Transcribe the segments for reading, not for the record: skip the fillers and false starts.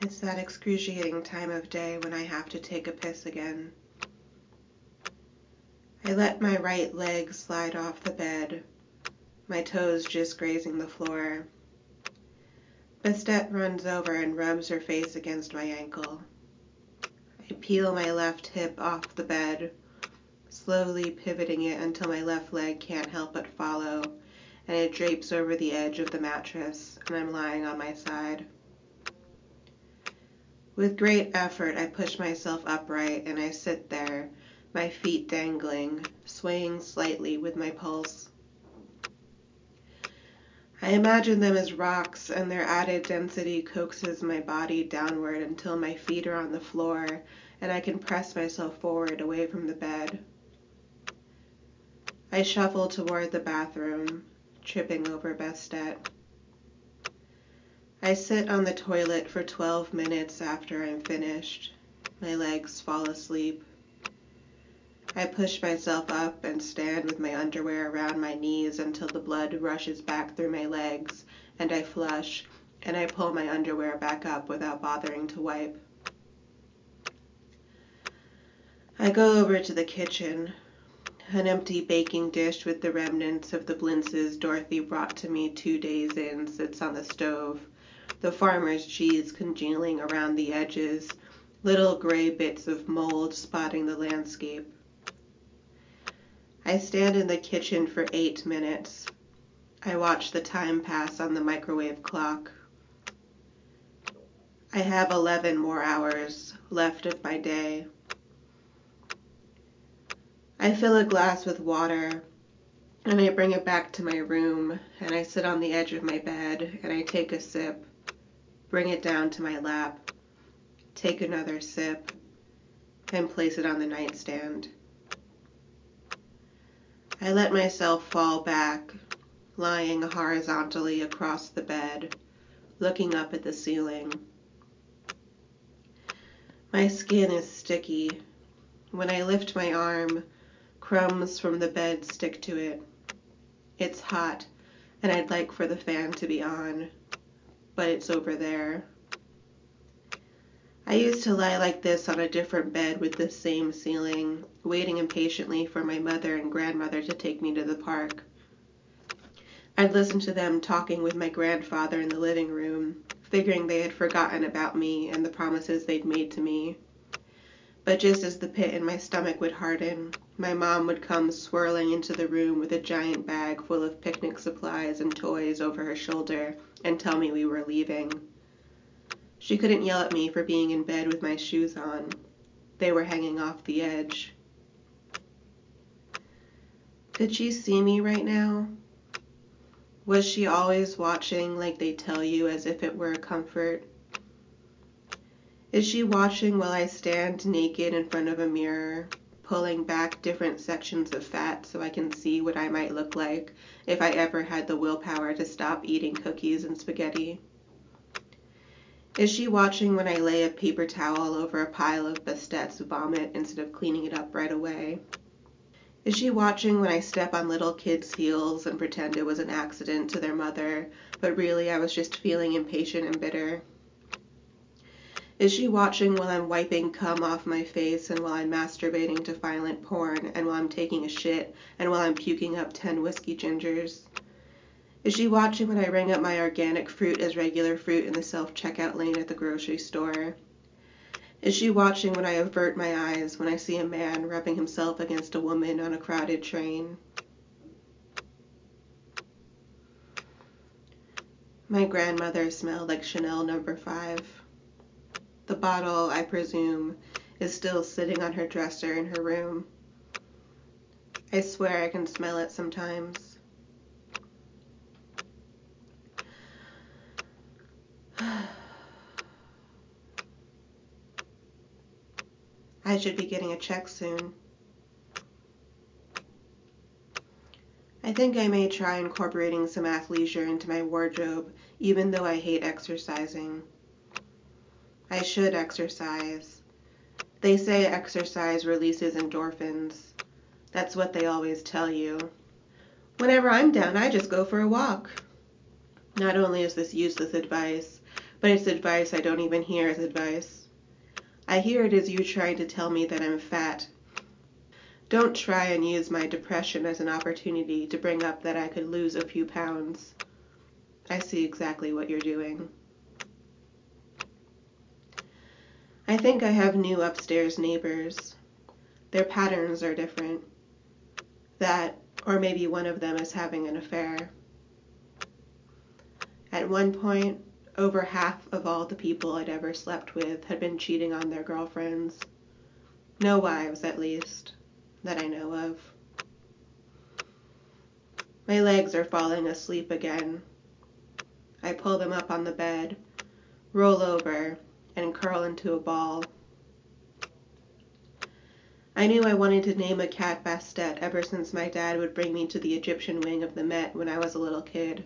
It's that excruciating time of day when I have to take a piss again. I let my right leg slide off the bed, my toes just grazing the floor. Bastet runs over and rubs her face against my ankle. I peel my left hip off the bed, slowly pivoting it until my left leg can't help but follow, and it drapes over the edge of the mattress, and I'm lying on my side. With great effort, I push myself upright, and I sit there, my feet dangling, swaying slightly with my pulse. I imagine them as rocks, and their added density coaxes my body downward until my feet are on the floor, and I can press myself forward away from the bed. I shuffle toward the bathroom, tripping over Bastet. I sit on the toilet for 12 minutes after I'm finished. My legs fall asleep. I push myself up and stand with my underwear around my knees until the blood rushes back through my legs, and I flush, and I pull my underwear back up without bothering to wipe. I go over to the kitchen, an empty baking dish with the remnants of the blintzes Dorothy brought to me 2 days in sits on the stove. The farmer's cheese congealing around the edges, little gray bits of mold spotting the landscape. I stand in the kitchen for 8 minutes. I watch the time pass on the microwave clock. I have 11 more hours left of my day. I fill a glass with water, and I bring it back to my room, and I sit on the edge of my bed, and I take a sip. Bring it down to my lap, take another sip, and place it on the nightstand. I let myself fall back, lying horizontally across the bed, looking up at the ceiling. My skin is sticky. When I lift my arm, crumbs from the bed stick to it. It's hot, and I'd like for the fan to be on, but it's over there. I used to lie like this on a different bed with the same ceiling, waiting impatiently for my mother and grandmother to take me to the park. I'd listen to them talking with my grandfather in the living room, figuring they had forgotten about me and the promises they'd made to me. But just as the pit in my stomach would harden, my mom would come swirling into the room with a giant bag full of picnic supplies and toys over her shoulder, and tell me we were leaving. She couldn't yell at me for being in bed with my shoes on. They were hanging off the edge. Could she see me right now? Was she always watching like they tell you, as if it were a comfort? Is she watching while I stand naked in front of a mirror, pulling back different sections of fat so I can see what I might look like if I ever had the willpower to stop eating cookies and spaghetti? Is she watching when I lay a paper towel over a pile of Bastet's vomit instead of cleaning it up right away? Is she watching when I step on little kids' heels and pretend it was an accident to their mother, but really I was just feeling impatient and bitter? Is she watching while I'm wiping cum off my face, and while I'm masturbating to violent porn, and while I'm taking a shit, and while I'm puking up 10 whiskey gingers? Is she watching when I ring up my organic fruit as regular fruit in the self-checkout lane at the grocery store? Is she watching when I avert my eyes when I see a man rubbing himself against a woman on a crowded train? My grandmother smelled like Chanel No. 5. The bottle, I presume, is still sitting on her dresser in her room. I swear I can smell it sometimes. I should be getting a check soon. I think I may try incorporating some athleisure into my wardrobe, even though I hate exercising. I should exercise. They say exercise releases endorphins. That's what they always tell you. Whenever I'm down, I just go for a walk. Not only is this useless advice, But it's advice I don't even hear as advice. I hear it as you trying to tell me that I'm fat. Don't try and use my depression as an opportunity to bring up that I could lose a few pounds. I see exactly what you're doing. I think I have new upstairs neighbors. Their patterns are different. That, or maybe one of them is having an affair. At one point, over half of all the people I'd ever slept with had been cheating on their girlfriends. No wives, at least, that I know of. My legs are falling asleep again. I pull them up on the bed, roll over, and curl into a ball. I knew I wanted to name a cat Bastet ever since my dad would bring me to the Egyptian wing of the Met when I was a little kid.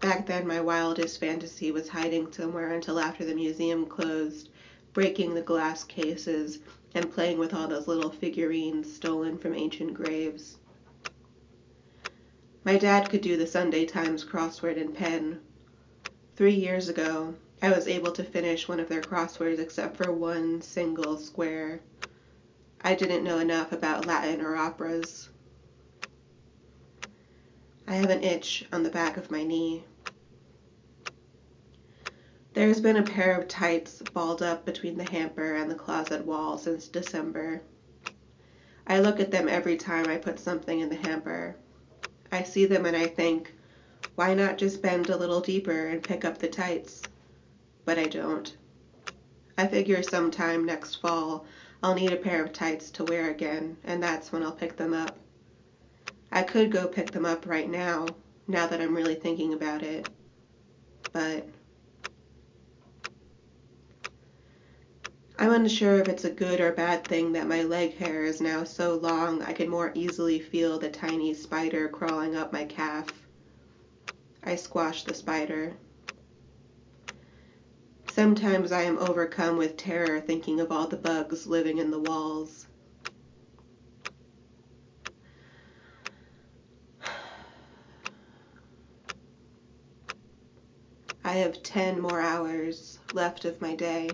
Back then, my wildest fantasy was hiding somewhere until after the museum closed, breaking the glass cases, and playing with all those little figurines stolen from ancient graves. My dad could do the Sunday Times crossword in pen. 3 years ago, I was able to finish one of their crosswords except for one single square. I didn't know enough about Latin or operas. I have an itch on the back of my knee. There's been a pair of tights balled up between the hamper and the closet wall since December. I look at them every time I put something in the hamper. I see them and I think, why not just bend a little deeper and pick up the tights? But I don't. I figure sometime next fall I'll need a pair of tights to wear again, and that's when I'll pick them up. I could go pick them up right now, now that I'm really thinking about it, but I'm unsure if it's a good or bad thing that my leg hair is now so long I can more easily feel the tiny spider crawling up my calf. I squash the spider. Sometimes I am overcome with terror thinking of all the bugs living in the walls. I have 10 more hours left of my day.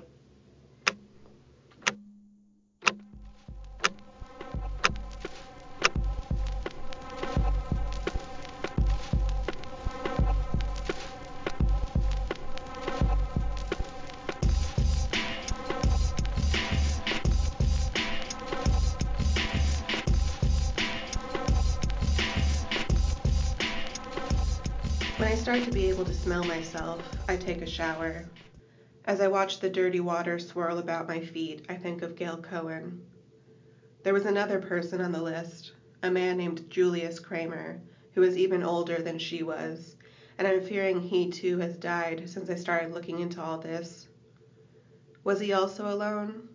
To be able to smell myself, I take a shower. As I watch the dirty water swirl about my feet, I think of Gail Cohen. There was another person on the list, a man named Julius Kramer, who was even older than she was, and I'm fearing he too has died since I started looking into all this. Was he also alone?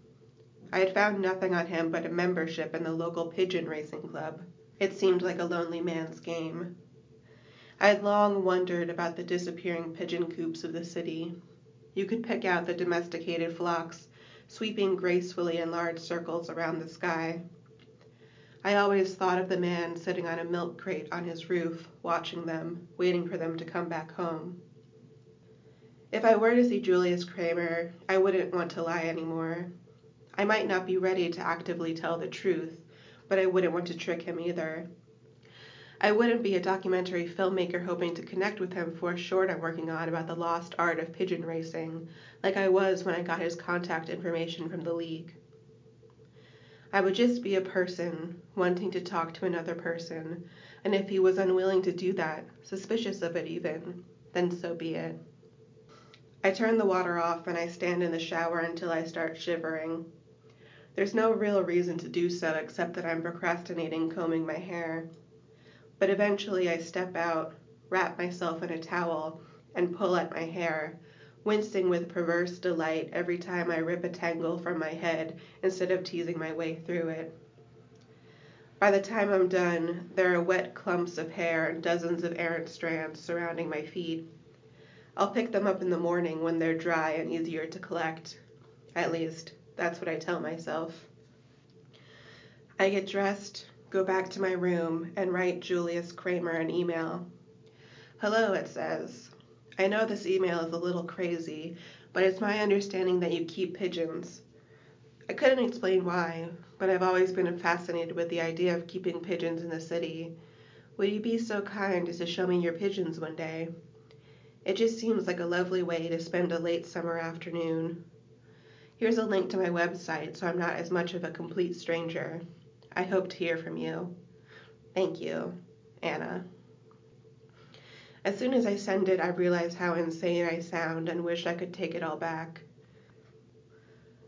I had found nothing on him but a membership in the local pigeon racing club. It seemed like a lonely man's game. I had long wondered about the disappearing pigeon coops of the city. You could pick out the domesticated flocks, sweeping gracefully in large circles around the sky. I always thought of the man sitting on a milk crate on his roof, watching them, waiting for them to come back home. If I were to see Julius Kramer, I wouldn't want to lie anymore. I might not be ready to actively tell the truth, but I wouldn't want to trick him either. I wouldn't be a documentary filmmaker hoping to connect with him for a short I'm working on about the lost art of pigeon racing, like I was when I got his contact information from the league. I would just be a person, wanting to talk to another person, and if he was unwilling to do that, suspicious of it even, then so be it. I turn the water off and I stand in the shower until I start shivering. There's no real reason to do so except that I'm procrastinating combing my hair. But eventually I step out, wrap myself in a towel, and pull at my hair, wincing with perverse delight every time I rip a tangle from my head instead of teasing my way through it. By the time I'm done, there are wet clumps of hair and dozens of errant strands surrounding my feet. I'll pick them up in the morning when they're dry and easier to collect. At least, that's what I tell myself. I get dressed, go back to my room, and write Julius Kramer an email. "Hello," it says. I know this email is a little crazy, but it's my understanding that you keep pigeons. I couldn't explain why, but I've always been fascinated with the idea of keeping pigeons in the city. Would you be so kind as to show me your pigeons one day? It just seems like a lovely way to spend a late summer afternoon. Here's a link to my website, so I'm not as much of a complete stranger. I hope to hear from you. Thank you, Anna. As soon as I send it, I realize how insane I sound and wish I could take it all back.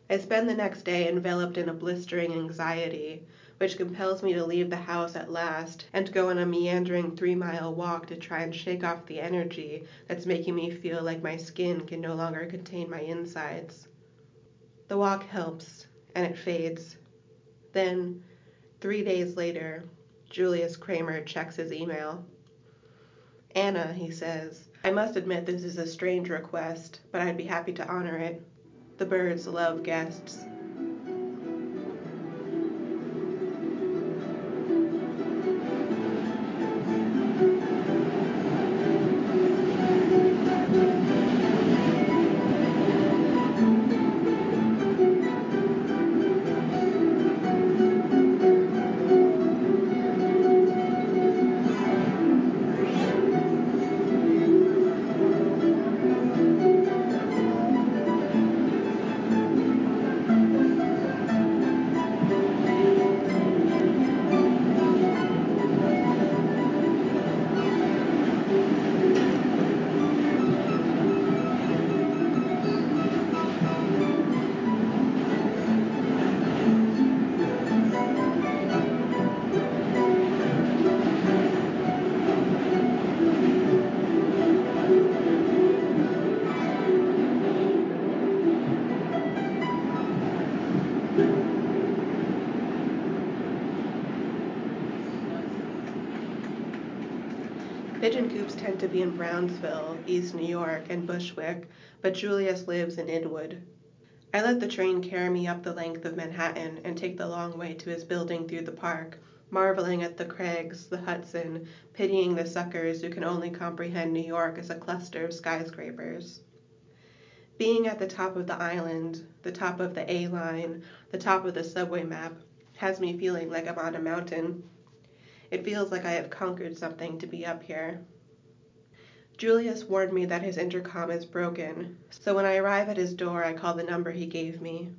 I spend the next day enveloped in a blistering anxiety, which compels me to leave the house at last and go on a meandering 3-mile walk to try and shake off the energy that's making me feel like my skin can no longer contain my insides. The walk helps, and it fades. Then, 3 days later, Julius Kramer checks his email. Anna, he says, I must admit this is a strange request, but I'd be happy to honor it. The birds love guests. Pigeon coops tend to be in Brownsville, East New York, and Bushwick, but Julius lives in Inwood. I let the train carry me up the length of Manhattan and take the long way to his building through the park, marveling at the Craigs, the Hudson, pitying the suckers who can only comprehend New York as a cluster of skyscrapers. Being at the top of the island, the top of the A line, the top of the subway map, has me feeling like I'm on a mountain. It feels like I have conquered something to be up here. Julius warned me that his intercom is broken, so when I arrive at his door, I call the number he gave me.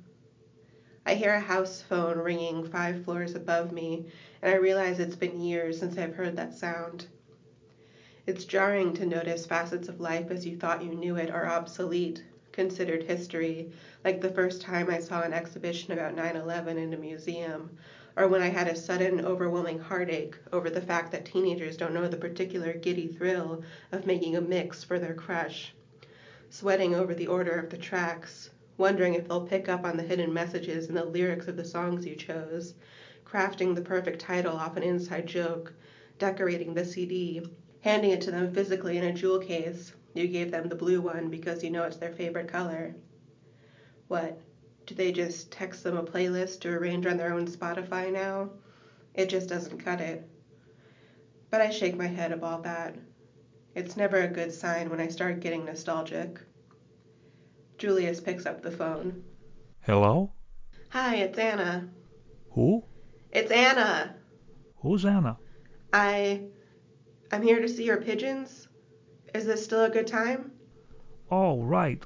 I hear a house phone ringing 5 floors above me, and I realize it's been years since I've heard that sound. It's jarring to notice facets of life as you thought you knew it are obsolete, considered history, like the first time I saw an exhibition about 9/11 in a museum, or when I had a sudden, overwhelming heartache over the fact that teenagers don't know the particular giddy thrill of making a mix for their crush, sweating over the order of the tracks, wondering if they'll pick up on the hidden messages in the lyrics of the songs you chose, crafting the perfect title off an inside joke, decorating the CD, handing it to them physically in a jewel case. You gave them the blue one because you know it's their favorite color. What? Do they just text them a playlist to arrange on their own Spotify now? It just doesn't cut it. But I shake my head about that. It's never a good sign when I start getting nostalgic. Julius picks up the phone. Hello? Hi, it's Anna. Who? It's Anna. Who's Anna? I'm here to see your pigeons. Is this still a good time? Oh, right.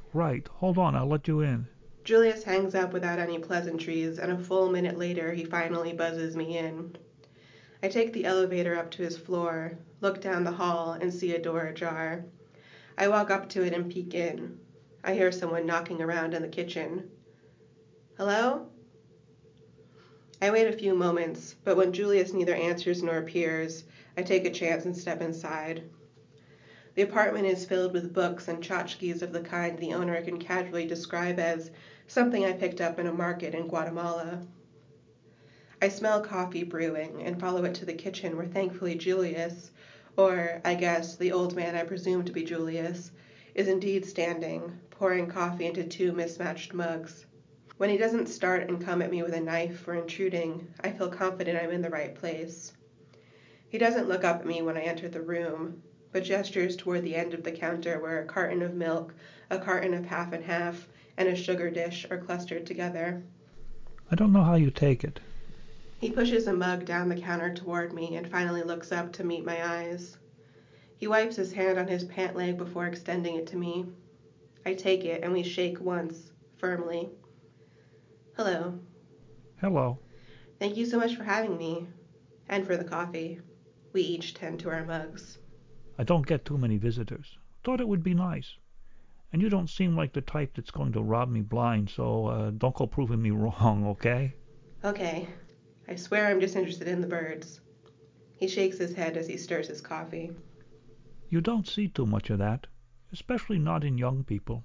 Hold on, I'll let you in. Julius hangs up without any pleasantries, and a full minute later he finally buzzes me in. I take the elevator up to his floor, look down the hall, and see a door ajar. I walk up to it and peek in. I hear someone knocking around in the kitchen. Hello? I wait a few moments, but when Julius neither answers nor appears, I take a chance and step inside. The apartment is filled with books and tchotchkes of the kind the owner can casually describe as something I picked up in a market in Guatemala. I smell coffee brewing and follow it to the kitchen where thankfully Julius, or I guess the old man I presume to be Julius, is indeed standing, pouring coffee into 2 mismatched mugs. When he doesn't start and come at me with a knife for intruding, I feel confident I'm in the right place. He doesn't look up at me when I enter the room. but gestures toward the end of the counter where a carton of milk, a carton of half and half, and a sugar dish are clustered together. I don't know how you take it. He pushes a mug down the counter toward me and finally looks up to meet my eyes. He wipes his hand on his pant leg before extending it to me. I take it and we shake once, firmly. Hello. Hello. Thank you so much for having me. And for the coffee. We each tend to our mugs. I don't get too many visitors. Thought it would be nice. And you don't seem like the type that's going to rob me blind, so don't go proving me wrong, okay? Okay. I swear I'm just interested in the birds. He shakes his head as he stirs his coffee. You don't see too much of that, especially not in young people.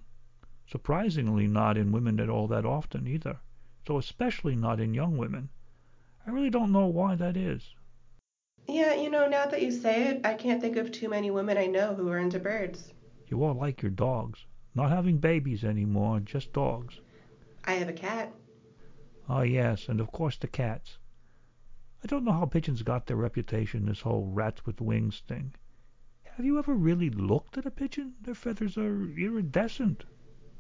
Surprisingly not in women at all that often either, so especially not in young women. I really don't know why that is. Yeah, you know, now that you say it, I can't think of too many women I know who are into birds. You all like your dogs. Not having babies anymore, just dogs. I have a cat. Oh, yes, and of course the cats. I don't know how pigeons got their reputation, this whole rats with wings thing. Have you ever really looked at a pigeon? Their feathers are iridescent.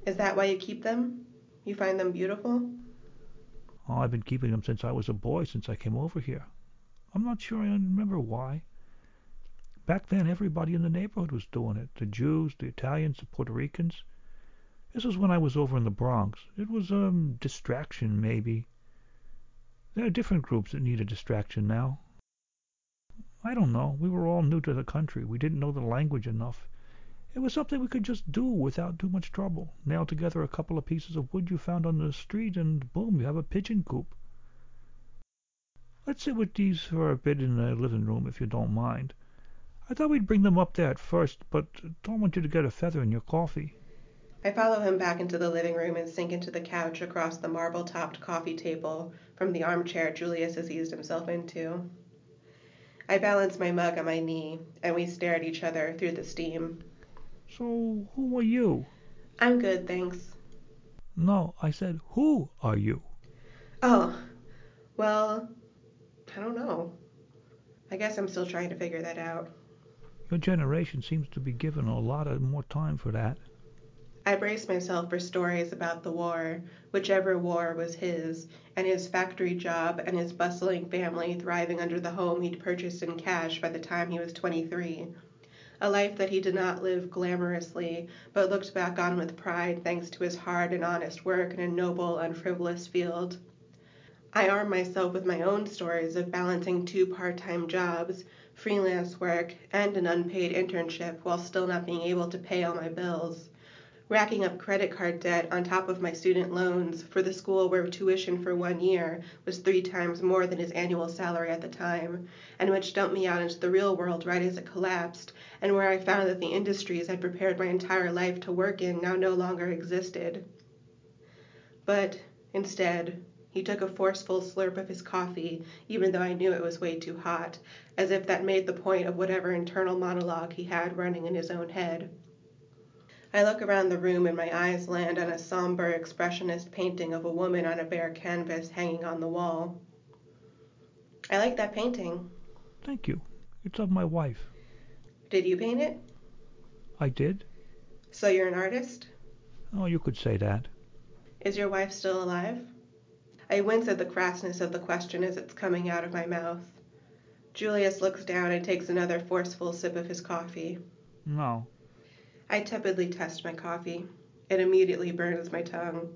Is that why you keep them? You find them beautiful? Oh, I've been keeping them since I was a boy, since I came over here. I'm not sure I remember why. Back then, everybody in the neighborhood was doing it. The Jews, the Italians, the Puerto Ricans. This was when I was over in the Bronx. It was a distraction, maybe. There are different groups that need a distraction now. I don't know. We were all new to the country. We didn't know the language enough. It was something we could just do without too much trouble. Nail together a couple of pieces of wood you found on the street, and boom, you have a pigeon coop. Let's sit with these for a bit in the living room, if you don't mind. I thought we'd bring them up there at first, but don't want you to get a feather in your coffee. I follow him back into the living room and sink into the couch across the marble-topped coffee table from the armchair Julius has eased himself into. I balance my mug on my knee, and we stare at each other through the steam. So, who are you? I'm good, thanks. No, I said, who are you? Oh, well, I don't know. I guess I'm still trying to figure that out. Your generation seems to be given a lot of more time for that. I braced myself for stories about the war, whichever war was his, and his factory job and his bustling family thriving under the home he'd purchased in cash by the time he was 23. A life that he did not live glamorously, but looked back on with pride thanks to his hard and honest work in a noble, unfrivolous field. I arm myself with my own stories of balancing two part-time jobs, freelance work, and an unpaid internship while still not being able to pay all my bills. Racking up credit card debt on top of my student loans for the school where tuition for 1 year was 3 times more than his annual salary at the time, and which dumped me out into the real world right as it collapsed, and where I found that the industries I'd prepared my entire life to work in now no longer existed. But, instead, he took a forceful slurp of his coffee, even though I knew it was way too hot, as if that made the point of whatever internal monologue he had running in his own head. I look around the room and my eyes land on a somber expressionist painting of a woman on a bare canvas hanging on the wall. I like that painting. Thank you. It's of my wife. Did you paint it? I did. So you're an artist? Oh, you could say that. Is your wife still alive? I wince at the crassness of the question as it's coming out of my mouth. Julius looks down and takes another forceful sip of his coffee. No. I tepidly test my coffee. It immediately burns my tongue.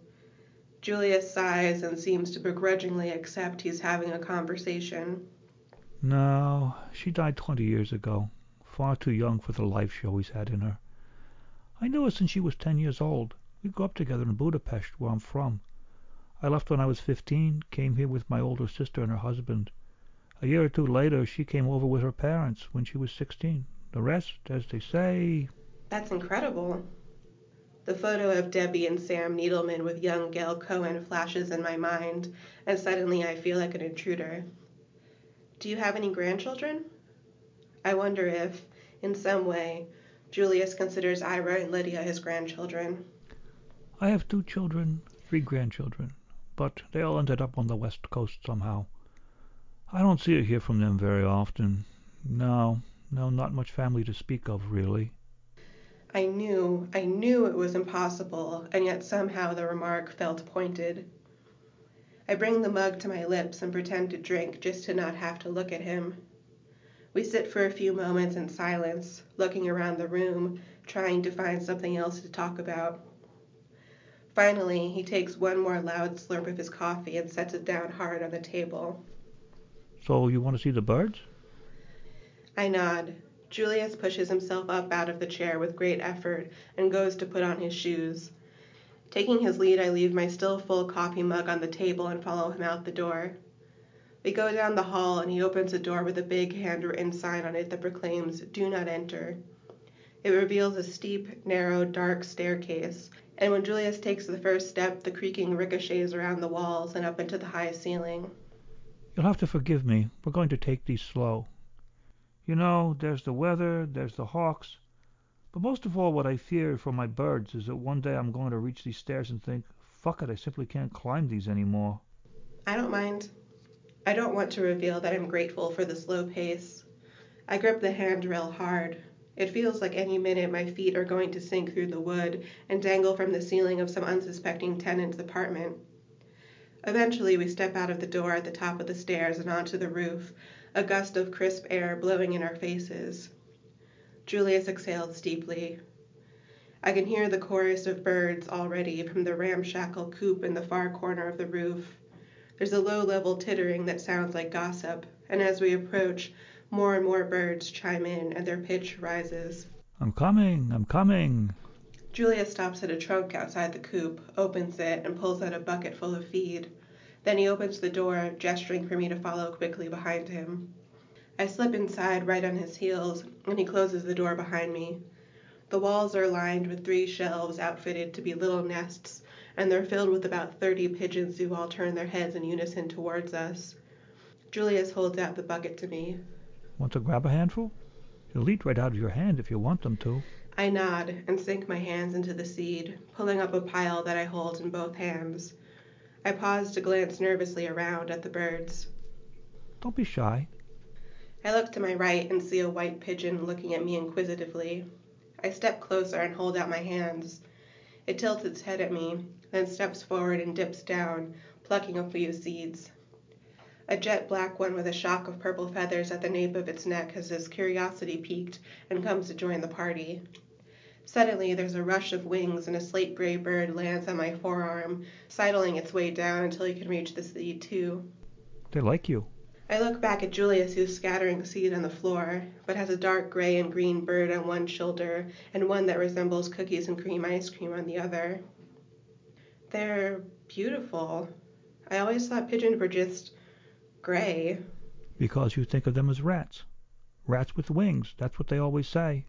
Julius sighs and seems to begrudgingly accept he's having a conversation. No, she died 20 years ago, far too young for the life she always had in her. I knew her since she was 10 years old. We grew up together in Budapest, where I'm from. I left when I was 15, came here with my older sister and her husband. A year or two later, she came over with her parents when she was 16. The rest, as they say... That's incredible. The photo of Debbie and Sam Needleman with young Gail Cohen flashes in my mind, and suddenly I feel like an intruder. Do you have any grandchildren? I wonder if, in some way, Julius considers Ira and Lydia his grandchildren. I have 2 children, 3 grandchildren, but they all ended up on the West Coast somehow. I don't see or hear from them very often. No, No, not much family to speak of, really. I knew it was impossible, and yet somehow the remark felt pointed. I bring the mug to my lips and pretend to drink just to not have to look at him. We sit for a few moments in silence, looking around the room, trying to find something else to talk about. Finally, he takes one more loud slurp of his coffee and sets it down hard on the table. So you want to see the birds? I nod. Julius pushes himself up out of the chair with great effort and goes to put on his shoes. Taking his lead, I leave my still full coffee mug on the table and follow him out the door. We go down the hall and he opens a door with a big handwritten sign on it that proclaims, "Do not enter." It reveals a steep, narrow, dark staircase, and when Julius takes the first step, the creaking ricochets around the walls and up into the high ceiling. You'll have to forgive me. We're going to take these slow. You know, there's the weather, there's the hawks. But most of all, what I fear for my birds is that one day I'm going to reach these stairs and think, fuck it, I simply can't climb these anymore. I don't mind. I don't want to reveal that I'm grateful for the slow pace. I grip the handrail hard. It feels like any minute my feet are going to sink through the wood and dangle from the ceiling of some unsuspecting tenant's apartment. Eventually, we step out of the door at the top of the stairs and onto the roof, a gust of crisp air blowing in our faces. Julius exhales deeply. I can hear the chorus of birds already from the ramshackle coop in the far corner of the roof. There's a low-level tittering that sounds like gossip, and as we approach, more and more birds chime in and their pitch rises. I'm coming, I'm coming. Julius stops at a trunk outside the coop, opens it, and pulls out a bucket full of feed. Then he opens the door, gesturing for me to follow quickly behind him. I slip inside right on his heels, and he closes the door behind me. The walls are lined with 3 shelves outfitted to be little nests, and they're filled with about 30 pigeons who all turn their heads in unison towards us. Julius holds out the bucket to me. Want to grab a handful? They'll eat right out of your hand if you want them to. I nod and sink my hands into the seed, pulling up a pile that I hold in both hands. I pause to glance nervously around at the birds. Don't be shy. I look to my right and see a white pigeon looking at me inquisitively. I step closer and hold out my hands. It tilts its head at me, then steps forward and dips down, plucking a few seeds. A jet-black one with a shock of purple feathers at the nape of its neck has his curiosity piqued and comes to join the party. Suddenly, there's a rush of wings and a slate-gray bird lands on my forearm, sidling its way down until he can reach the seed, too. They like you. I look back at Julius, who's scattering seed on the floor, but has a dark gray and green bird on one shoulder and one that resembles cookies and cream ice cream on the other. They're beautiful. I always thought pigeons were just gray. Because you think of them as rats. Rats with wings, that's what they always say.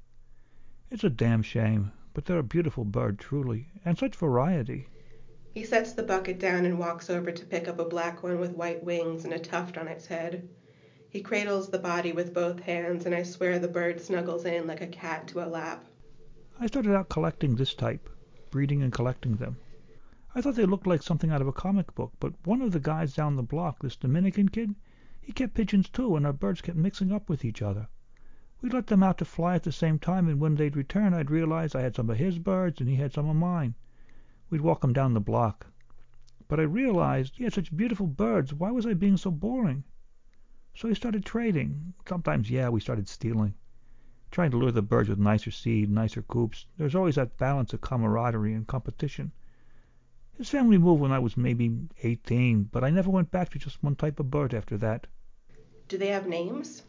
It's a damn shame, but they're a beautiful bird, truly, and such variety. He sets the bucket down and walks over to pick up a black one with white wings and a tuft on its head. He cradles the body with both hands, and I swear the bird snuggles in like a cat to a lap. I started out collecting this type, breeding and collecting them. I thought they looked like something out of a comic book, but one of the guys down the block, this Dominican kid, he kept pigeons too, and our birds kept mixing up with each other. We let them out to fly at the same time, and when they'd return, I'd realize I had some of his birds and he had some of mine. We'd walk them down the block. But I realized he had such beautiful birds, why was I being so boring? So we started trading. Sometimes, we started stealing. Trying to lure the birds with nicer seed, nicer coops. There's always that balance of camaraderie and competition. His family moved when I was maybe 18, but I never went back to just one type of bird after that. Do they have names?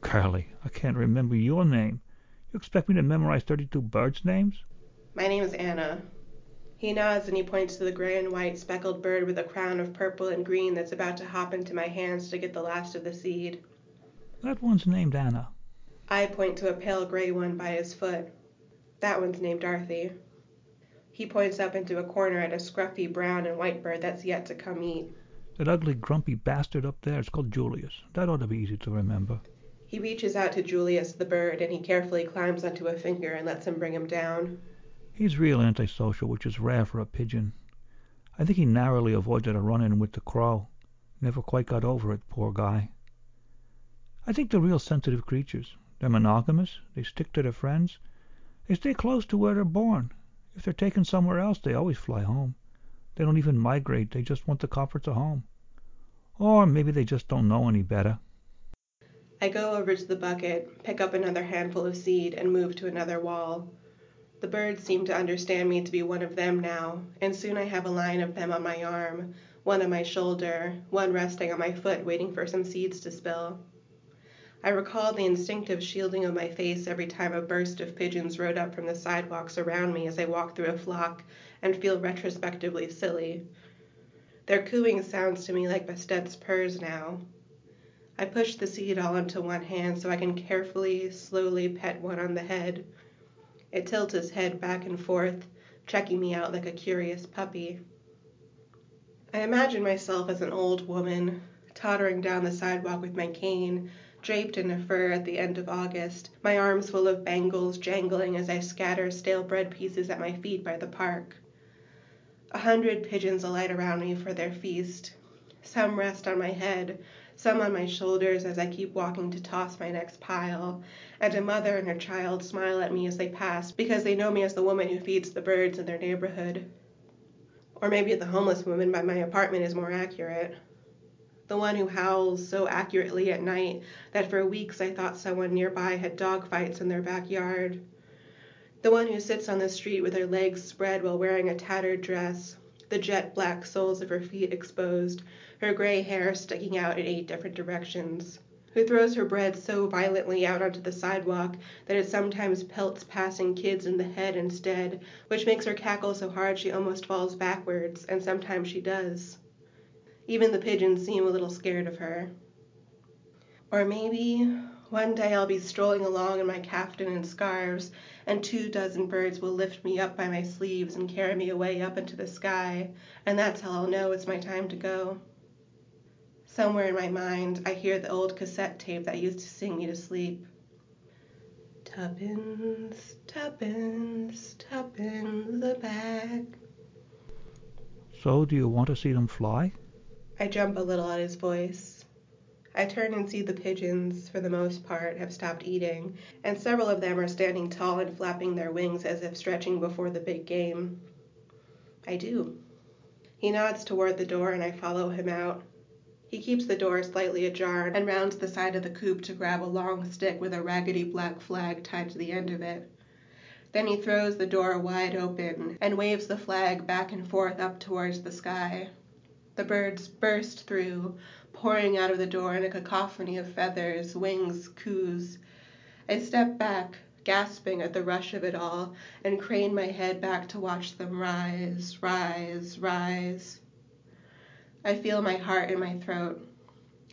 Carly, I can't remember your name. You expect me to memorize 32 birds' names? My name is Anna. He nods and he points to the gray and white speckled bird with a crown of purple and green that's about to hop into my hands to get the last of the seed. That one's named Anna. I point to a pale gray one by his foot. That one's named Dorothy. He points up into a corner at a scruffy brown and white bird that's yet to come eat. That ugly, grumpy bastard up there is called Julius. That ought to be easy to remember. He reaches out to Julius the bird, and he carefully climbs onto a finger and lets him bring him down. He's real antisocial, which is rare for a pigeon. I think he narrowly avoided a run-in with the crow. Never quite got over it, poor guy. I think they're real sensitive creatures. They're monogamous. They stick to their friends. They stay close to where they're born. If they're taken somewhere else, they always fly home. They don't even migrate. They just want the comforts of home. Or maybe they just don't know any better. I go over to the bucket, pick up another handful of seed, and move to another wall. The birds seem to understand me to be one of them now, and soon I have a line of them on my arm, one on my shoulder, one resting on my foot waiting for some seeds to spill. I recall the instinctive shielding of my face every time a burst of pigeons rode up from the sidewalks around me as I walked through a flock and feel retrospectively silly. Their cooing sounds to me like Bastet's purrs now. I push the seed all into one hand so I can carefully, slowly pet one on the head. It tilts its head back and forth, checking me out like a curious puppy. I imagine myself as an old woman, tottering down the sidewalk with my cane, draped in a fur at the end of August, my arms full of bangles jangling as I scatter stale bread pieces at my feet by the park. 100 pigeons alight around me for their feast. Some rest on my head, some on my shoulders as I keep walking to toss my next pile, and a mother and her child smile at me as they pass because they know me as the woman who feeds the birds in their neighborhood. Or maybe the homeless woman by my apartment is more accurate. The one who howls so accurately at night that for weeks I thought someone nearby had dog fights in their backyard. The one who sits on the street with her legs spread while wearing a tattered dress, the jet black soles of her feet exposed, her gray hair sticking out in 8 different directions, who throws her bread so violently out onto the sidewalk that it sometimes pelts passing kids in the head instead, which makes her cackle so hard she almost falls backwards, and sometimes she does. Even the pigeons seem a little scared of her. Or maybe one day I'll be strolling along in my caftan and scarves, and 2 dozen birds will lift me up by my sleeves and carry me away up into the sky, and that's how I'll know it's my time to go. Somewhere in my mind, I hear the old cassette tape that used to sing me to sleep. Tuppence, tuppence, tuppence a bag. So do you want to see them fly? I jump a little at his voice. I turn and see the pigeons, for the most part, have stopped eating, and several of them are standing tall and flapping their wings as if stretching before the big game. I do. He nods toward the door and I follow him out. He keeps the door slightly ajar and rounds the side of the coop to grab a long stick with a raggedy black flag tied to the end of it. Then he throws the door wide open and waves the flag back and forth up towards the sky. The birds burst through, pouring out of the door in a cacophony of feathers, wings, coos. I step back, gasping at the rush of it all, and crane my head back to watch them rise, rise, rise. I feel my heart in my throat.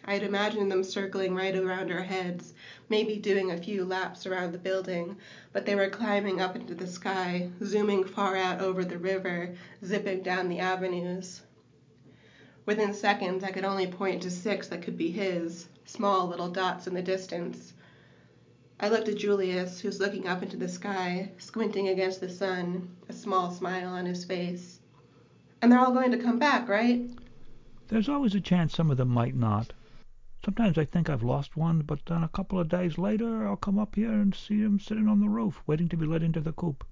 I'd imagined them circling right around our heads, maybe doing a few laps around the building, but they were climbing up into the sky, zooming far out over the river, zipping down the avenues. Within seconds, I could only point to 6 that could be his, small little dots in the distance. I looked at Julius, who's looking up into the sky, squinting against the sun, a small smile on his face. And they're all going to come back, right? There's always a chance some of them might not. Sometimes I think I've lost one, but then a couple of days later I'll come up here and see them sitting on the roof, waiting to be let into the coop.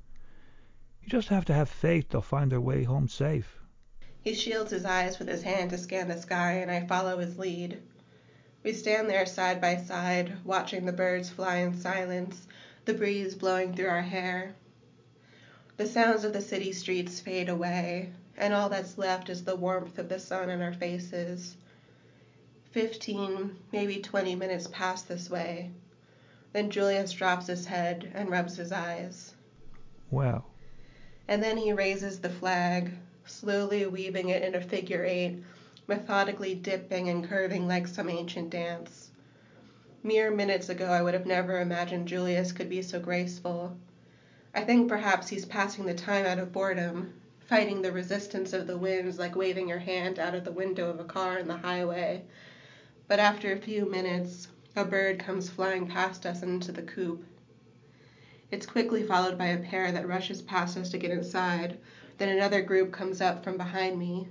You just have to have faith they'll find their way home safe. He shields his eyes with his hand to scan the sky, and I follow his lead. We stand there side by side, watching the birds fly in silence, the breeze blowing through our hair. The sounds of the city streets fade away, and all that's left is the warmth of the sun in our faces. 15, maybe 20 minutes pass this way. Then Julius drops his head and rubs his eyes. Wow. And then he raises the flag, slowly weaving it in a figure 8, methodically dipping and curving like some ancient dance. Mere minutes ago, I would have never imagined Julius could be so graceful. I think perhaps he's passing the time out of boredom, fighting the resistance of the winds like waving your hand out of the window of a car on the highway. But after a few minutes, a bird comes flying past us and into the coop. It's quickly followed by a pair that rushes past us to get inside. Then another group comes up from behind me.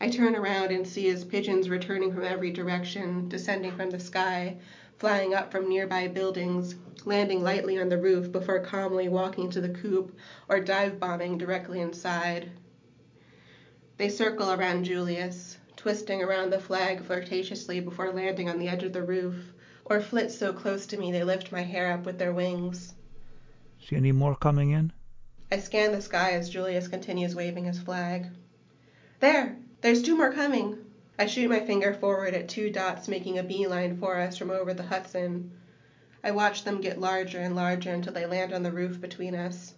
I turn around and see his pigeons returning from every direction, descending from the sky, flying up from nearby buildings, landing lightly on the roof before calmly walking to the coupe or dive-bombing directly inside. They circle around Julius, twisting around the flag flirtatiously before landing on the edge of the roof, or flit so close to me they lift my hair up with their wings. See any more coming in? I scan the sky as Julius continues waving his flag. There's two more coming. I shoot my finger forward at two dots making a beeline for us from over the Hudson. I watch them get larger and larger until they land on the roof between us.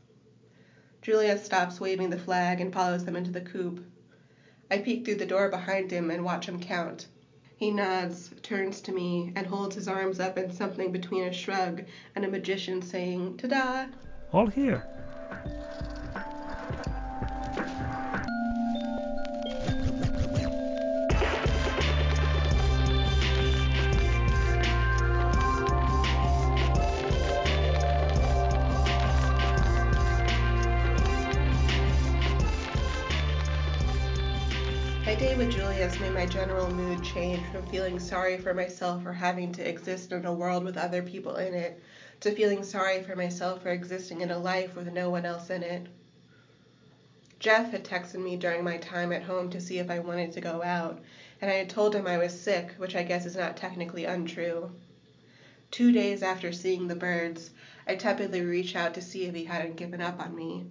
Julius stops waving the flag and follows them into the coupe. I peek through the door behind him and watch him count. He nods, turns to me, and holds his arms up in something between a shrug and a magician saying, "Ta-da!" All here. Made my general mood change from feeling sorry for myself for having to exist in a world with other people in it to feeling sorry for myself for existing in a life with no one else in it. Jeff had texted me during my time at home to see if I wanted to go out, and I had told him I was sick, which I guess is not technically untrue. 2 days after seeing the birds, I tepidly reached out to see if he hadn't given up on me.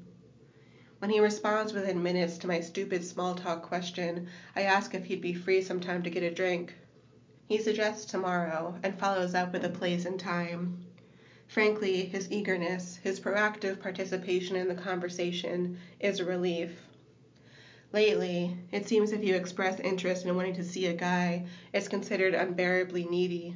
When he responds within minutes to my stupid small talk question, I ask if he'd be free sometime to get a drink. He suggests tomorrow and follows up with a place and time. Frankly, his eagerness, his proactive participation in the conversation is a relief. Lately, it seems if you express interest in wanting to see a guy, it's considered unbearably needy.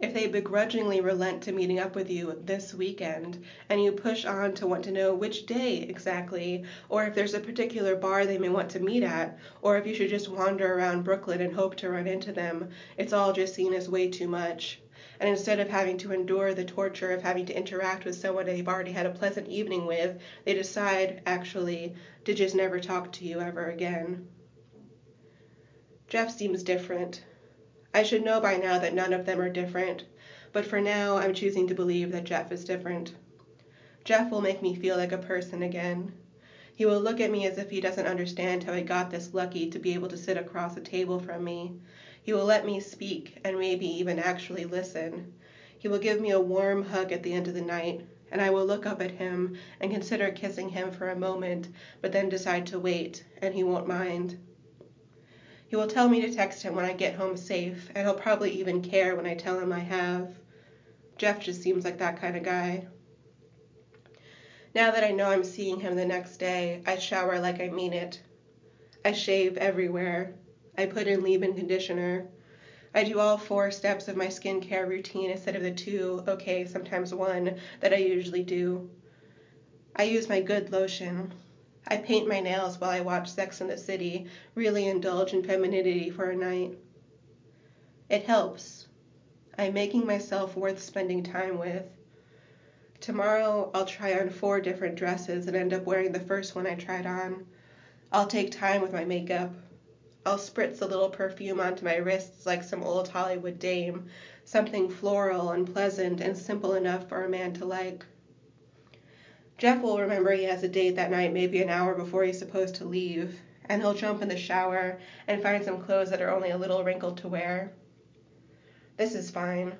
If they begrudgingly relent to meeting up with you this weekend, and you push on to want to know which day exactly, or if there's a particular bar they may want to meet at, or if you should just wander around Brooklyn and hope to run into them, it's all just seen as way too much. And instead of having to endure the torture of having to interact with someone they've already had a pleasant evening with, they decide, actually, to just never talk to you ever again. Jeff seems different. I should know by now that none of them are different, but for now I'm choosing to believe that Jeff is different. Jeff will make me feel like a person again. He will look at me as if he doesn't understand how I got this lucky to be able to sit across a table from me. He will let me speak and maybe even actually listen. He will give me a warm hug at the end of the night, and I will look up at him and consider kissing him for a moment, but then decide to wait, and he won't mind. He will tell me to text him when I get home safe, and he'll probably even care when I tell him I have. Jeff just seems like that kind of guy. Now that I know I'm seeing him the next day, I shower like I mean it. I shave everywhere. I put in leave-in conditioner. I do all 4 steps of my skincare routine instead of the 2, sometimes 1, that I usually do. I use my good lotion. I paint my nails while I watch Sex and the City, really indulge in femininity for a night. It helps. I'm making myself worth spending time with. Tomorrow I'll try on 4 different dresses and end up wearing the first one I tried on. I'll take time with my makeup. I'll spritz a little perfume onto my wrists like some old Hollywood dame, something floral and pleasant and simple enough for a man to like. Jeff will remember he has a date that night maybe an hour before he's supposed to leave, and he'll jump in the shower and find some clothes that are only a little wrinkled to wear. This is fine.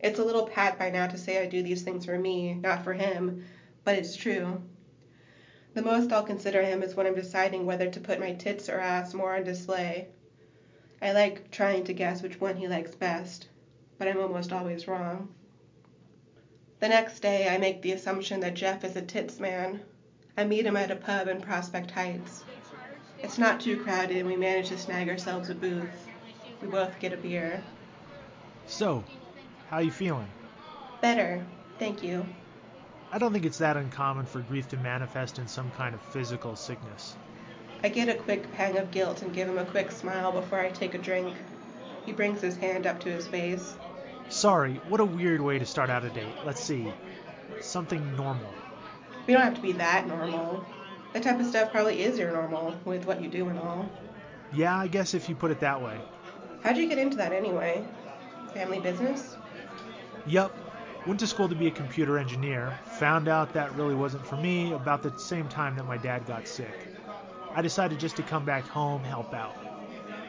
It's a little pat by now to say I do these things for me, not for him, but it's true. The most I'll consider him is when I'm deciding whether to put my tits or ass more on display. I like trying to guess which one he likes best, but I'm almost always wrong. The next day, I make the assumption that Jeff is a tits man. I meet him at a pub in Prospect Heights. It's not too crowded, and we manage to snag ourselves a booth. We both get a beer. So, how you feeling? Better, thank you. I don't think it's that uncommon for grief to manifest in some kind of physical sickness. I get a quick pang of guilt and give him a quick smile before I take a drink. He brings his hand up to his face. Sorry, what a weird way to start out a date. Let's see. Something normal. We don't have to be that normal. That type of stuff probably is your normal, with what you do and all. Yeah, I guess if you put it that way. How'd you get into that anyway? Family business? Yep. Went to school to be a computer engineer, found out that really wasn't for me about the same time that my dad got sick. I decided just to come back home, help out.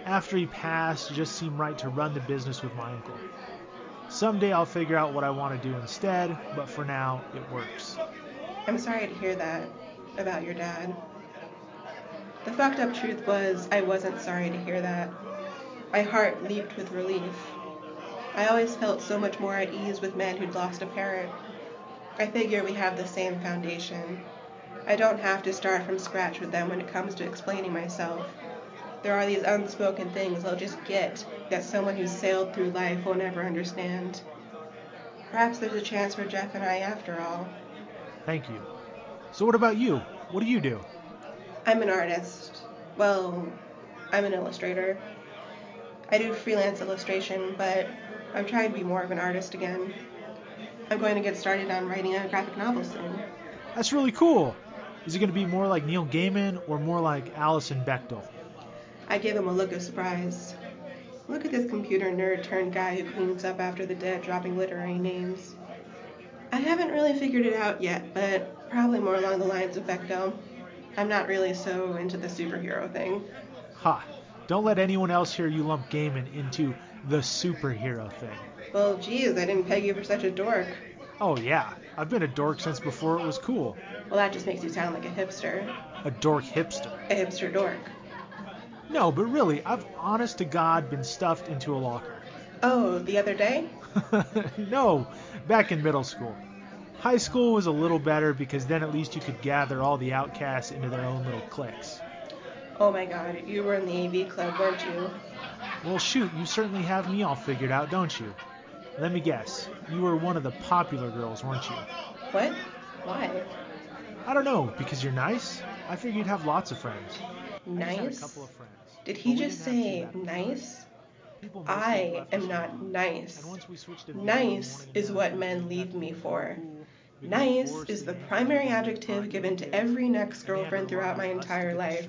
After he passed, it just seemed right to run the business with my uncle. Someday I'll figure out what I want to do instead, but for now, it works. I'm sorry to hear that about your dad. The fucked up truth was, I wasn't sorry to hear that. My heart leaped with relief. I always felt so much more at ease with men who'd lost a parent. I figure we have the same foundation. I don't have to start from scratch with them when it comes to explaining myself. There are these unspoken things I'll just get that someone who's sailed through life will never understand. Perhaps there's a chance for Jeff and I after all. Thank you. So what about you? What do you do? I'm an artist. Well, I'm an illustrator. I do freelance illustration, but I'm trying to be more of an artist again. I'm going to get started on writing a graphic novel soon. That's really cool. Is it going to be more like Neil Gaiman or more like Alison Bechdel? I gave him a look of surprise. Look at this computer nerd turned guy who cleans up after the dead, dropping literary names. I haven't really figured it out yet, but probably more along the lines of Bechdel. I'm not really so into the superhero thing. Ha. Don't let anyone else hear you lump Gaiman into the superhero thing. Well, geez, I didn't peg you for such a dork. Oh, yeah. I've been a dork since before it was cool. Well, that just makes you sound like a hipster. A dork hipster. A hipster dork. No, but really, I've honest to God been stuffed into a locker. Oh, the other day? No, back in middle school. High school was a little better because then at least you could gather all the outcasts into their own little cliques. Oh my God, you were in the AV club, weren't you? Well, shoot, you certainly have me all figured out, don't you? Let me guess, you were one of the popular girls, weren't you? What? Why? I don't know, because you're nice? I figured you'd have lots of friends. Nice? Did he just say nice? I am not nice. Nice is what men leave me for. Nice is the primary adjective given to every next girlfriend throughout my entire life.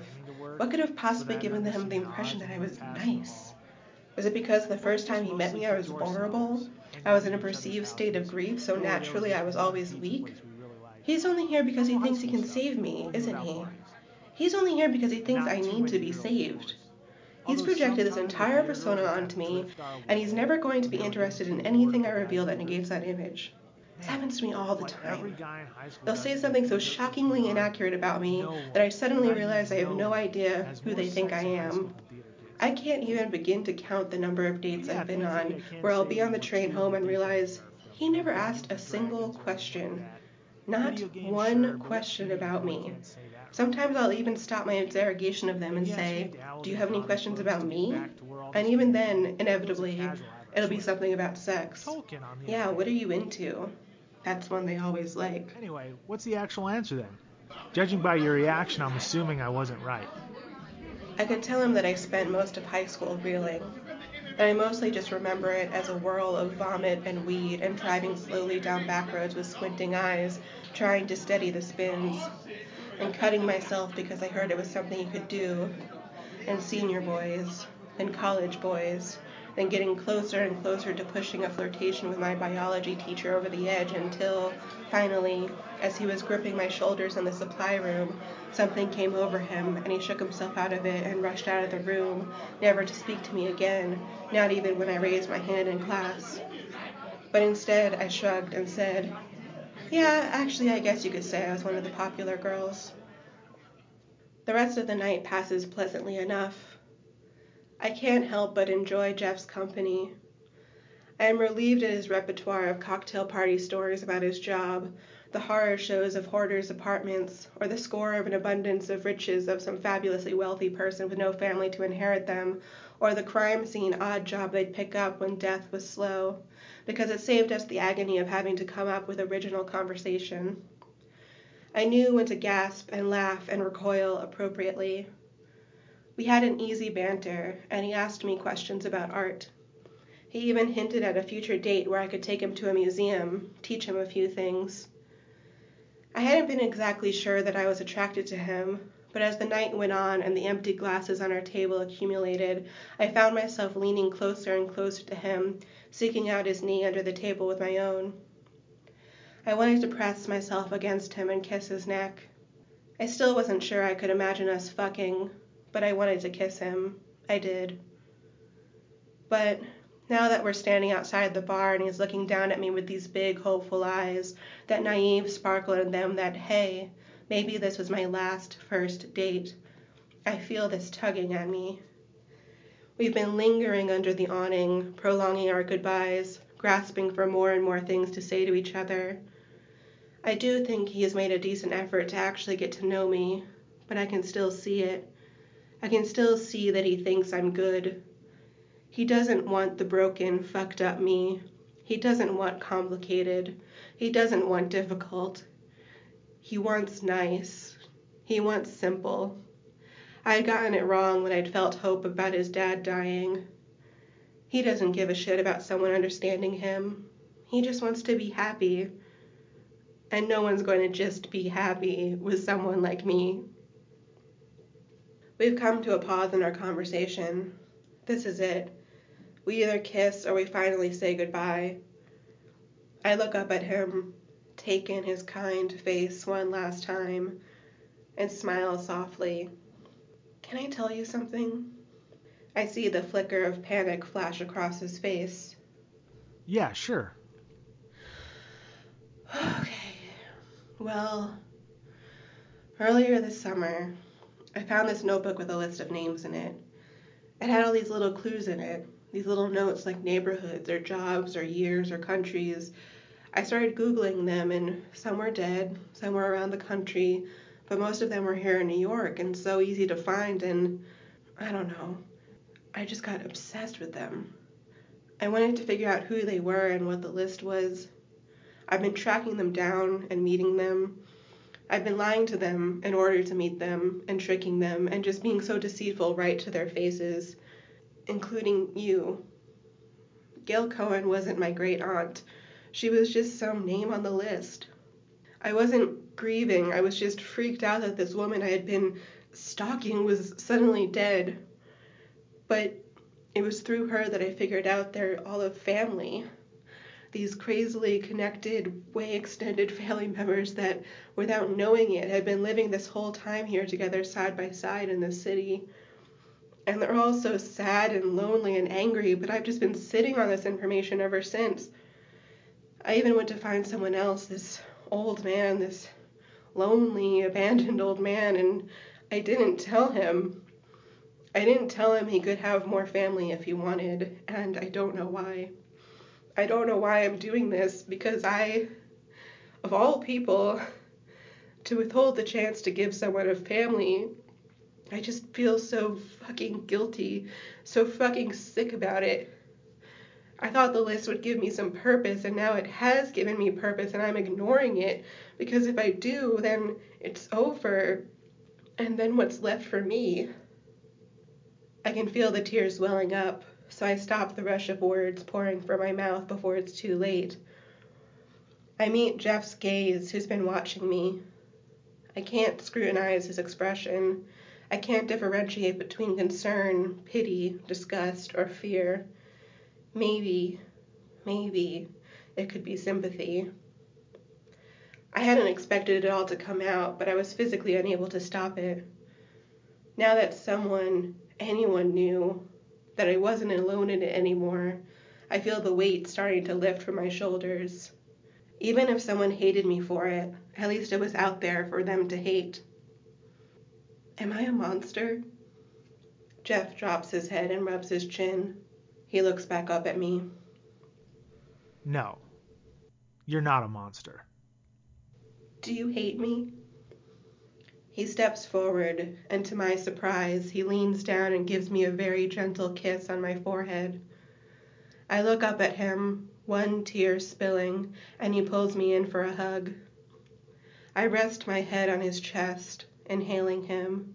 What could have possibly given him the impression that I was nice? Was it because the first time he met me I was vulnerable? I was in a perceived state of grief, so naturally I was always weak? He's only here because he thinks he can save me, isn't he? He's only here because he thinks I need to be saved. He's projected this entire persona onto me, and he's never going to be interested in anything I reveal that negates that image. This happens to me all the time. They'll say something so shockingly inaccurate about me that I suddenly realize I have no idea who they think I am. I can't even begin to count the number of dates I've been on where I'll be on the train home and realize he never asked a single question. Not one question about me. Sometimes I'll even stop my interrogation of them and say, "Do you have any questions about me?" And even then, inevitably, it'll be something about sex. Yeah, what are you into? That's one they always like. Anyway, what's the actual answer then? Judging by your reaction, I'm assuming I wasn't right. I could tell him that I spent most of high school reeling. And I mostly just remember it as a whirl of vomit and weed and driving slowly down back roads with squinting eyes, trying to steady the spins, and cutting myself because I heard it was something you could do, and senior boys, and college boys, and getting closer and closer to pushing a flirtation with my biology teacher over the edge until, finally, as he was gripping my shoulders in the supply room, something came over him, and he shook himself out of it and rushed out of the room, never to speak to me again, not even when I raised my hand in class. But instead, I shrugged and said, "Yeah, actually, I guess you could say I was one of the popular girls." The rest of the night passes pleasantly enough. I can't help but enjoy Jeff's company. I am relieved at his repertoire of cocktail party stories about his job, the horror shows of hoarders' apartments, or the score of an abundance of riches of some fabulously wealthy person with no family to inherit them, or the crime scene odd job they'd pick up when death was slow, because it saved us the agony of having to come up with original conversation. I knew when to gasp and laugh and recoil appropriately. We had an easy banter, and he asked me questions about art. He even hinted at a future date where I could take him to a museum, teach him a few things. I hadn't been exactly sure that I was attracted to him, but as the night went on and the empty glasses on our table accumulated, I found myself leaning closer and closer to him, seeking out his knee under the table with my own. I wanted to press myself against him and kiss his neck. I still wasn't sure I could imagine us fucking, but I wanted to kiss him. I did. But now that we're standing outside the bar and he's looking down at me with these big, hopeful eyes, that naive sparkle in them, that, hey, maybe this was my last first date, I feel this tugging at me. We've been lingering under the awning, prolonging our goodbyes, grasping for more and more things to say to each other. I do think he has made a decent effort to actually get to know me, but I can still see it. I can still see that he thinks I'm good. He doesn't want the broken, fucked up me. He doesn't want complicated. He doesn't want difficult. He wants nice. He wants simple. I had gotten it wrong when I'd felt hope about his dad dying. He doesn't give a shit about someone understanding him. He just wants to be happy. And no one's going to just be happy with someone like me. We've come to a pause in our conversation. This is it. We either kiss or we finally say goodbye. I look up at him, take in his kind face one last time, and smile softly. Can I tell you something? I see the flicker of panic flash across his face. Yeah, sure. Okay. Well, earlier this summer, I found this notebook with a list of names in it. It had all these little clues in it, these little notes like neighborhoods or jobs or years or countries. I started Googling them, and some were dead, some were around the country, but most of them were here in New York and so easy to find, and I don't know. I just got obsessed with them. I wanted to figure out who they were and what the list was. I've been tracking them down and meeting them. I've been lying to them in order to meet them and tricking them and just being so deceitful right to their faces, including you. Gail Cohen wasn't my great aunt. She was just some name on the list. I wasn't grieving. I was just freaked out that this woman I had been stalking was suddenly dead. But it was through her that I figured out they're all a family. These crazily connected, way-extended family members that, without knowing it, had been living this whole time here together side by side in this city. And they're all so sad and lonely and angry, but I've just been sitting on this information ever since. I even went to find someone else, this old man, this lonely, abandoned old man, and I didn't tell him. I didn't tell him he could have more family if he wanted, and I don't know why. I don't know why I'm doing this, because I, of all people, to withhold the chance to give someone a family, I just feel so fucking guilty, so fucking sick about it. I thought the list would give me some purpose, and now it has given me purpose, and I'm ignoring it, because if I do, then it's over, and then what's left for me? I can feel the tears welling up. So I stop the rush of words pouring from my mouth before it's too late. I meet Jeff's gaze, who's been watching me. I can't scrutinize his expression. I can't differentiate between concern, pity, disgust, or fear. Maybe it could be sympathy. I hadn't expected it all to come out, but I was physically unable to stop it. Now that someone, anyone knew, that I wasn't alone in it anymore, I feel the weight starting to lift from my shoulders. Even if someone hated me for it, at least it was out there for them to hate. Am I a monster? Jeff drops his head and rubs his chin. He looks back up at me. No, you're not a monster. Do you hate me? He steps forward, and to my surprise, he leans down and gives me a very gentle kiss on my forehead. I look up at him, one tear spilling, and he pulls me in for a hug. I rest my head on his chest, inhaling him.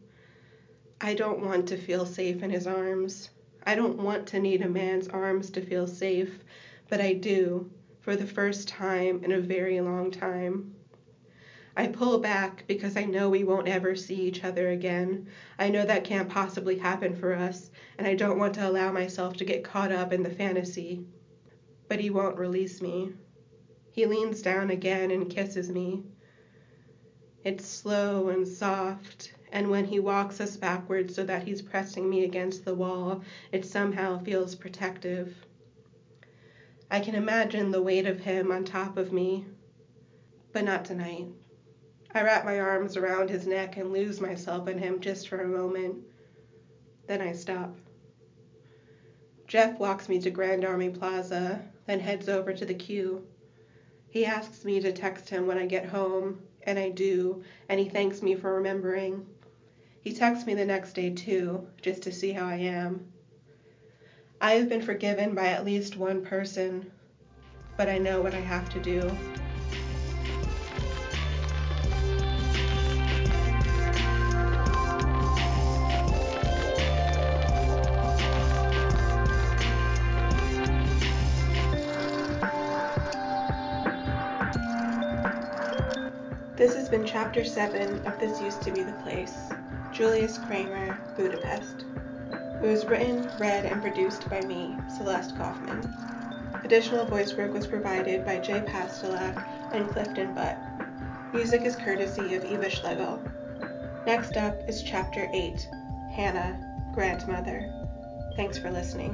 I don't want to feel safe in his arms. I don't want to need a man's arms to feel safe, but I do, for the first time in a very long time. I pull back because I know we won't ever see each other again. I know that can't possibly happen for us, and I don't want to allow myself to get caught up in the fantasy. But he won't release me. He leans down again and kisses me. It's slow and soft, and when he walks us backwards so that he's pressing me against the wall, it somehow feels protective. I can imagine the weight of him on top of me, but not tonight. I wrap my arms around his neck and lose myself in him just for a moment. Then I stop. Jeff walks me to Grand Army Plaza, then heads over to the queue. He asks me to text him when I get home, and I do, and he thanks me for remembering. He texts me the next day too, just to see how I am. I have been forgiven by at least one person, but I know what I have to do. This has been Chapter 7 of This Used to Be the Place, Julius Kramer, Budapest. It was written, read, and produced by me, Celeste Kaufman. Additional voice work was provided by Jay Pastelak and Clifton Butt. Music is courtesy of Eva Schlegel. Next up is Chapter 8, Hannah, Grandmother. Thanks for listening.